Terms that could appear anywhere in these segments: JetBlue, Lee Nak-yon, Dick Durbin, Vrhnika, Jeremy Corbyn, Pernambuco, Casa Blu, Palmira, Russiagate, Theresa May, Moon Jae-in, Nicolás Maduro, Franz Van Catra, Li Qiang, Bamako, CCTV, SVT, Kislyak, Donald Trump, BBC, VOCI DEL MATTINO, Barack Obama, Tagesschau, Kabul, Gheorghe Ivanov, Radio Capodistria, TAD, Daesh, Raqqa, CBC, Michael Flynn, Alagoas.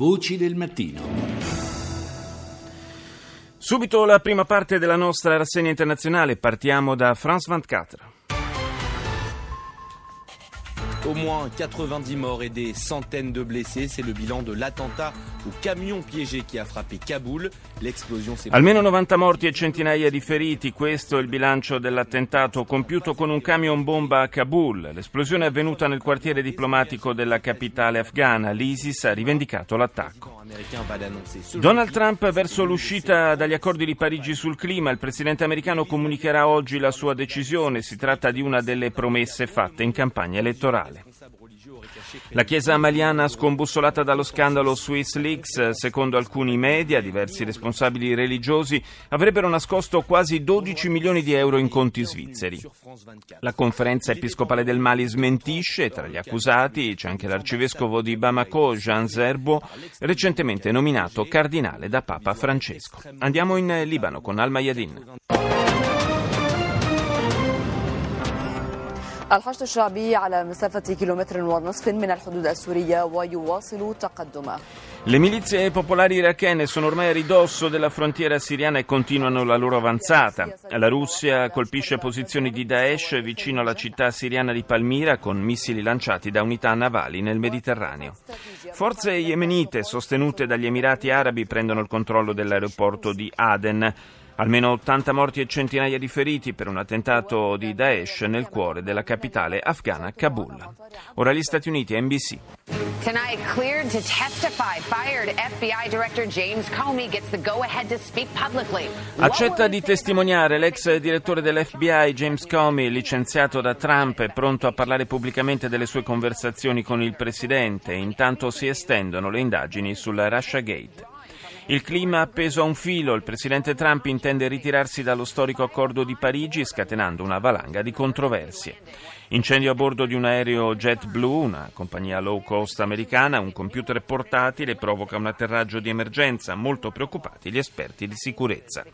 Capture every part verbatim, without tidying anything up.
Voci del mattino. Subito la prima parte della nostra rassegna internazionale. Partiamo da Franz Van Catra. Au moins quatre-vingt-dix morts et des centaines de blessés, c'est le bilan de l'attentat au camion piégé qui a frappé Kaboul. L'explosion s'est... Almeno novanta morti e centinaia di feriti, questo è il bilancio dell'attentato compiuto con un camion bomba a Kabul. L'esplosione è avvenuta nel quartiere diplomatico della capitale afghana. L'ISIS ha rivendicato l'attacco. Donald Trump verso l'uscita dagli accordi di Parigi sul clima. Il presidente americano comunicherà oggi la sua decisione. Si tratta di una delle promesse fatte in campagna elettorale. La Chiesa maliana scombussolata dallo scandalo Swiss Leaks. Secondo alcuni media, diversi responsabili religiosi avrebbero nascosto quasi dodici milioni di euro in conti svizzeri. La conferenza episcopale del Mali smentisce, tra gli accusati c'è anche l'arcivescovo di Bamako, Jean Zerbo, recentemente nominato cardinale da Papa Francesco. Andiamo in Libano con Al Mayadin. الحشد الشعبي على مسافة كيلومتر ونصف من الحدود السورية ويواصل تقدمه. Le milizie popolari irachene sono ormai a ridosso della frontiera siriana e continuano la loro avanzata. La Russia colpisce posizioni di Daesh vicino alla città siriana di Palmira con missili lanciati da unità navali nel Mediterraneo. Forze yemenite sostenute dagli Emirati Arabi prendono il controllo dell'aeroporto di Aden. Almeno ottanta morti e centinaia di feriti per un attentato di Daesh nel cuore della capitale afghana, Kabul. Ora gli Stati Uniti e N B C. Tonight cleared to testify, fired F B I Director James Comey gets the go-ahead to speak publicly. Accetta di testimoniare l'ex direttore dell'F B I James Comey, licenziato da Trump, è pronto a parlare pubblicamente delle sue conversazioni con il presidente. Intanto si estendono le indagini sulla Russiagate. Il clima appeso a un filo, il presidente Trump intende ritirarsi dallo storico accordo di Parigi scatenando una valanga di controversie. Incendio a bordo di un aereo JetBlue, una compagnia low cost americana, un computer portatile provoca un atterraggio di emergenza, molto preoccupati gli esperti di sicurezza.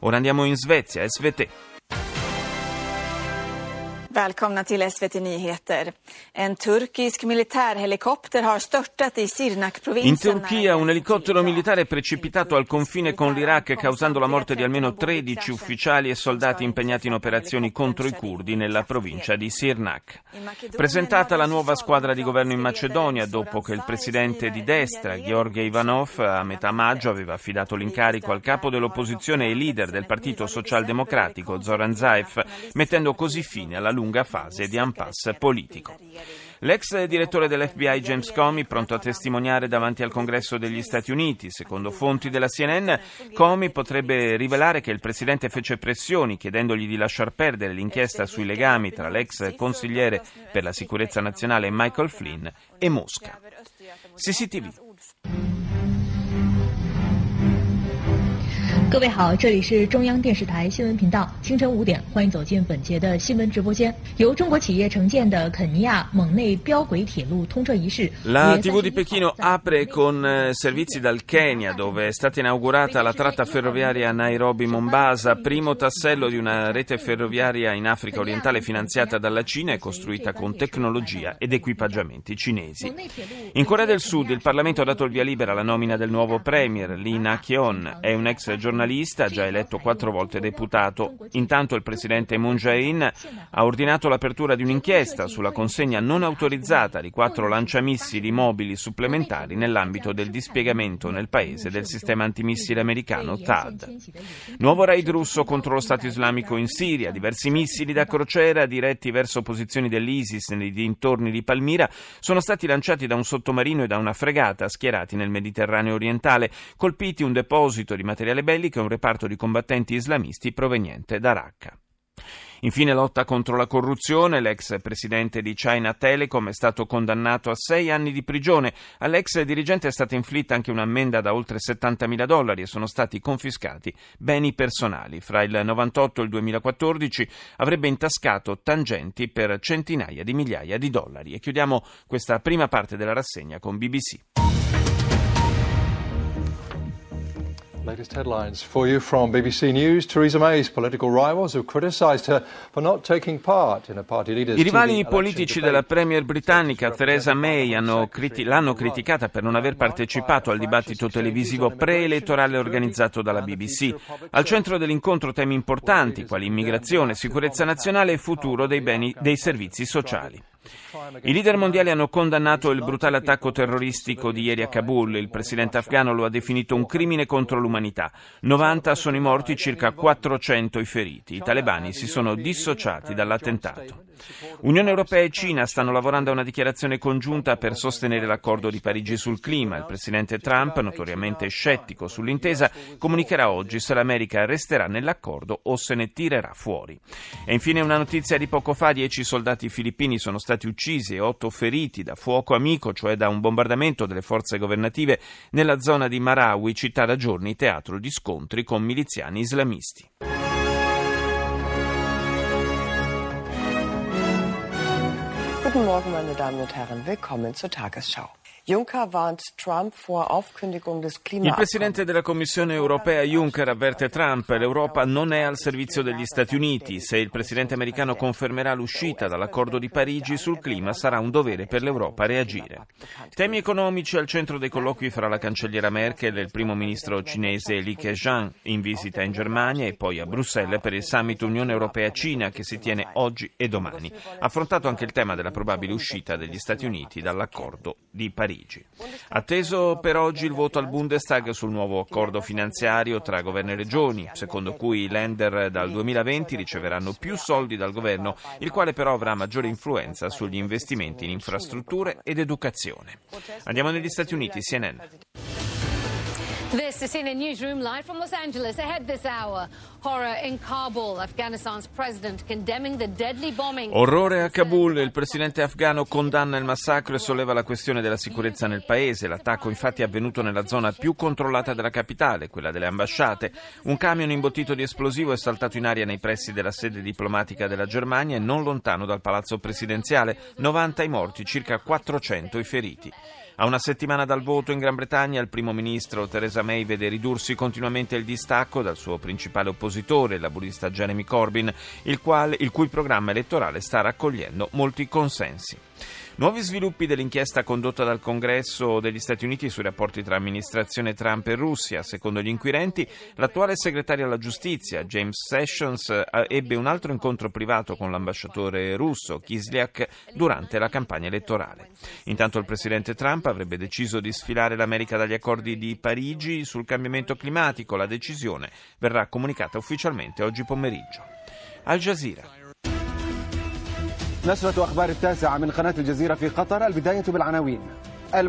Ora andiamo in Svezia, S V T. Välkomna till S V T Nyheter. En turkisk militärhelikopter har störtat i Sirnak-provinsen. In Turchia un elicottero militare è precipitato al confine con l'Iraq causando la morte di almeno tredici ufficiali e soldati impegnati in operazioni contro i curdi nella provincia di Sirnak. Presentata la nuova squadra di governo in Macedonia dopo che il presidente di destra, Gheorghe Ivanov, a metà maggio aveva affidato l'incarico al capo dell'opposizione e leader del partito socialdemocratico, Zoran Zaev, mettendo così fine alla lunga fase di impasse politico. L'ex direttore dell'F B I James Comey pronto a testimoniare davanti al Congresso degli Stati Uniti. Secondo fonti della C N N, Comey potrebbe rivelare che il presidente fece pressioni chiedendogli di lasciar perdere l'inchiesta sui legami tra l'ex consigliere per la sicurezza nazionale Michael Flynn e Mosca. C C T V. 各位好，这里是中央电视台新闻频道，清晨五点，欢迎走进本节的新闻直播间。由中国企业承建的肯尼亚蒙内标轨铁路通车仪式。 La tivù di Pechino apre con servizi dal Kenya, dove è stata inaugurata la tratta ferroviaria Nairobi-Mombasa, primo tassello di una rete ferroviaria in Africa orientale finanziata dalla Cina e costruita con tecnologia ed equipaggiamenti cinesi. In Corea del Sud il Parlamento ha dato il via libera alla nomina del nuovo premier Lee Nak-yon. È un ex giornalista già eletto quattro volte deputato. Intanto il presidente Moon Jae-in ha ordinato l'apertura di un'inchiesta sulla consegna non autorizzata di quattro lanciamissili mobili supplementari nell'ambito del dispiegamento nel paese del sistema antimissile americano T A D. Nuovo raid russo contro lo Stato islamico in Siria, diversi missili da crociera diretti verso posizioni dell'ISIS nei dintorni di Palmira sono stati lanciati da un sottomarino e da una fregata schierati nel Mediterraneo orientale, colpiti un deposito di materiale bellico che è un reparto di combattenti islamisti proveniente da Raqqa. Infine lotta contro la corruzione, l'ex presidente di China Telecom è stato condannato a sei anni di prigione, all'ex dirigente è stata inflitta anche un'ammenda da oltre settantamila dollari e sono stati confiscati beni personali. Fra il novantotto e il duemilaquattordici avrebbe intascato tangenti per centinaia di migliaia di dollari. E chiudiamo questa prima parte della rassegna con B B C. Latest headlines for you from B B C News. Theresa May's political rivals who criticized her for not taking part in a party leader's I rivali politici della premier britannica Theresa May hanno criti- l'hanno criticata per non aver partecipato al dibattito televisivo preelettorale organizzato dalla B B C. Al centro dell'incontro temi importanti quali immigrazione, sicurezza nazionale e futuro dei beni dei servizi sociali. I leader mondiali hanno condannato il brutale attacco terroristico di ieri a Kabul. Il presidente afghano lo ha definito un crimine contro l'umanità. novanta sono i morti, circa quattrocento i feriti. I talebani si sono dissociati dall'attentato. Unione Europea e Cina stanno lavorando a una dichiarazione congiunta per sostenere l'accordo di Parigi sul clima. Il presidente Trump, notoriamente scettico sull'intesa, comunicherà oggi se l'America resterà nell'accordo o se ne tirerà fuori. E infine una notizia di poco fa: dieci soldati filippini sono stati uccisi e otto feriti da fuoco amico, cioè da un bombardamento delle forze governative nella zona di Marawi, città da giorni teatro di scontri con miliziani islamisti. Guten Morgen, meine Damen und Herren. Willkommen zur Tagesschau. Juncker warnt Trump vor Aufkündigung des Klimaabkommens. Il Presidente della Commissione europea Juncker avverte Trump: l'Europa non è al servizio degli Stati Uniti. Se il Presidente americano confermerà l'uscita dall'accordo di Parigi sul clima, sarà un dovere per l'Europa reagire. Temi economici al centro dei colloqui fra la cancelliera Merkel e il primo ministro cinese Li Qiang, in visita in Germania e poi a Bruxelles per il summit Unione Europea-Cina che si tiene oggi e domani. Affrontato anche il tema della probabile uscita degli Stati Uniti dall'accordo di Parigi. Atteso per oggi il voto al Bundestag sul nuovo accordo finanziario tra governo e regioni, secondo cui i lender dal duemilaventi riceveranno più soldi dal governo, il quale però avrà maggiore influenza sugli investimenti in infrastrutture ed educazione. Andiamo negli Stati Uniti, C N N. This is C N N Newsroom live from Los Angeles. Ahead this hour, horror in Kabul. Afghanistan's president condemning the deadly bombing. Orrore a Kabul. Il presidente afghano condanna il massacro e solleva la questione della sicurezza nel paese. L'attacco infatti è avvenuto nella zona più controllata della capitale, quella delle ambasciate. Un camion imbottito di esplosivo è saltato in aria nei pressi della sede diplomatica della Germania e non lontano dal palazzo presidenziale. novanta i morti, circa quattrocento i feriti. A una settimana dal voto in Gran Bretagna, il primo ministro Theresa May vede ridursi continuamente il distacco dal suo principale oppositore, il laburista Jeremy Corbyn, il, quale, il cui programma elettorale sta raccogliendo molti consensi. Nuovi sviluppi dell'inchiesta condotta dal Congresso degli Stati Uniti sui rapporti tra amministrazione Trump e Russia. Secondo gli inquirenti, l'attuale segretario alla giustizia, James Sessions, ebbe un altro incontro privato con l'ambasciatore russo, Kislyak, durante la campagna elettorale. Intanto il presidente Trump avrebbe deciso di sfilare l'America dagli accordi di Parigi sul cambiamento climatico. La decisione verrà comunicata ufficialmente oggi pomeriggio. Al Jazeera. نشرة أخبار التاسعة من قناة الجزيرة في قطر. البداية بالعناوين. I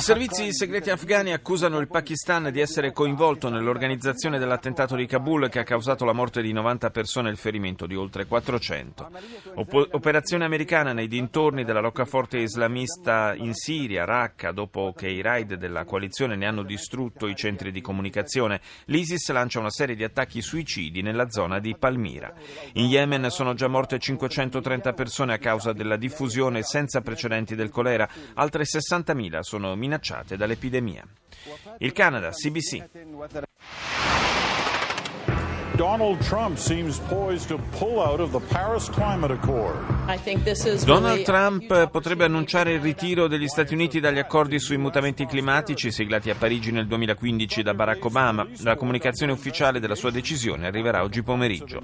servizi segreti afghani accusano il Pakistan di essere coinvolto nell'organizzazione dell'attentato di Kabul che ha causato la morte di novanta persone e il ferimento di oltre quattrocento. Operazione americana nei dintorni della roccaforte islamista in Siria, Raqqa, dopo che i raid della coalizione ne hanno distrutto i centri di comunicazione. L'ISIS lancia una serie di attacchi suicidi nella zona di Palmira. In Yemen sono già morte cinquecentotrenta persone a causa della diffusione senza precedenti del colera, altre sessantamila sono minacciate dall'epidemia. Il Canada, C B C. Donald Trump seems poised to pull out of the Paris Climate Accord. Donald Trump potrebbe annunciare il ritiro degli Stati Uniti dagli accordi sui mutamenti climatici siglati a Parigi nel duemilaquindici da Barack Obama. La comunicazione ufficiale della sua decisione arriverà oggi pomeriggio.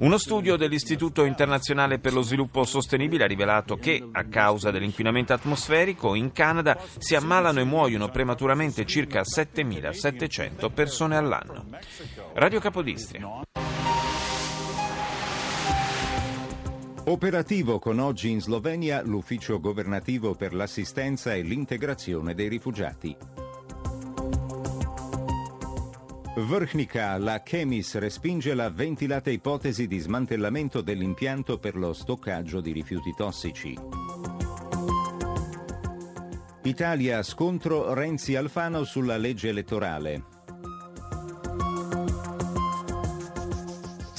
Uno studio dell'Istituto Internazionale per lo Sviluppo Sostenibile ha rivelato che, a causa dell'inquinamento atmosferico, in Canada si ammalano e muoiono prematuramente circa settemilasettecento persone all'anno. Radio Capodistria. Operativo con oggi in Slovenia l'ufficio governativo per l'assistenza e l'integrazione dei rifugiati. Vrhnika, la Chemis respinge la ventilata ipotesi di smantellamento dell'impianto per lo stoccaggio di rifiuti tossici. Italia, scontro Renzi-Alfano sulla legge elettorale.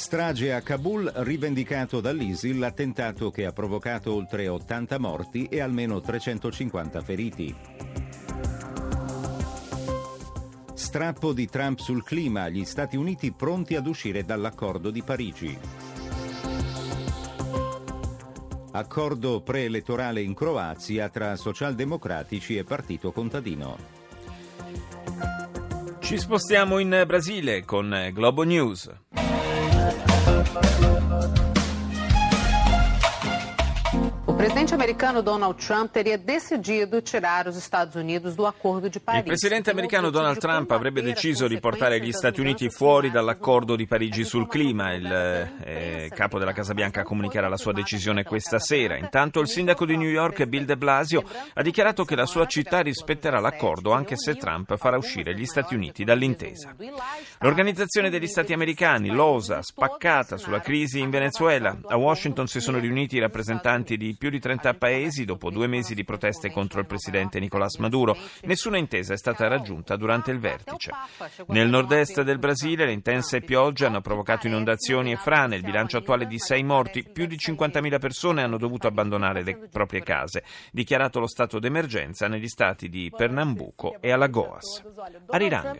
Strage a Kabul, rivendicato dall'ISIL l'attentato che ha provocato oltre ottanta morti e almeno trecentocinquanta feriti. Strappo di Trump sul clima, gli Stati Uniti pronti ad uscire dall'accordo di Parigi. Accordo preelettorale in Croazia tra socialdemocratici e partito contadino. Ci spostiamo in Brasile con Globo News. O presidente americano Donald Trump teria decidido tirar os Estados Unidos do Accordo di Parigi. Il presidente americano Donald Trump avrebbe deciso di portare gli Stati Uniti fuori dall'accordo di Parigi sul clima. Il eh, capo della Casa Bianca comunicherà la sua decisione questa sera. Intanto il sindaco di New York, Bill de Blasio, ha dichiarato che la sua città rispetterà l'accordo anche se Trump farà uscire gli Stati Uniti dall'intesa. L'Organizzazione degli Stati Americani, l'O S A, spaccata sulla crisi in Venezuela. A Washington si sono riuniti i rappresentanti di più di trenta paesi dopo due mesi di proteste contro il presidente Nicolás Maduro. Nessuna intesa è stata raggiunta durante il vertice. Nel nord-est del Brasile le intense piogge hanno provocato inondazioni e frane. Il bilancio attuale è di sei morti. Più di cinquantamila persone hanno dovuto abbandonare le proprie case. Dichiarato lo stato d'emergenza negli stati di Pernambuco e Alagoas. Ariranga.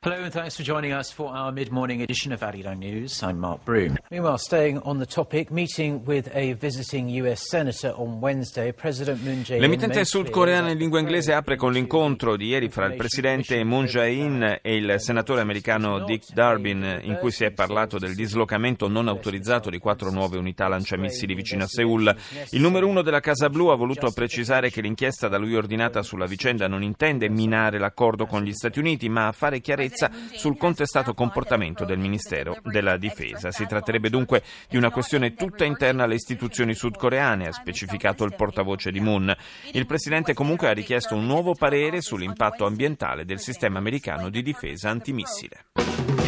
Hello and thanks for joining us for our mid-morning edition of Arirang News. I'm Mark Broom. Meanwhile, staying on the topic, meeting with a visiting U S senator on Wednesday, President Moon Jae-in. L'emittente sudcoreana in lingua inglese apre con l'incontro di ieri fra il presidente Moon Jae-in e il senatore americano Dick Durbin, in cui si è parlato del dislocamento non autorizzato di quattro nuove unità lanciamissili vicino a Seul. Il numero uno della Casa Blu ha voluto precisare che l'inchiesta da lui ordinata sulla vicenda non intende minare l'accordo con gli Stati Uniti, ma a fare chiarezza sul contestato comportamento del Ministero della Difesa. Si tratterebbe dunque di una questione tutta interna alle istituzioni sudcoreane, ha specificato il portavoce di Moon. Il presidente comunque ha richiesto un nuovo parere sull'impatto ambientale del sistema americano di difesa antimissile.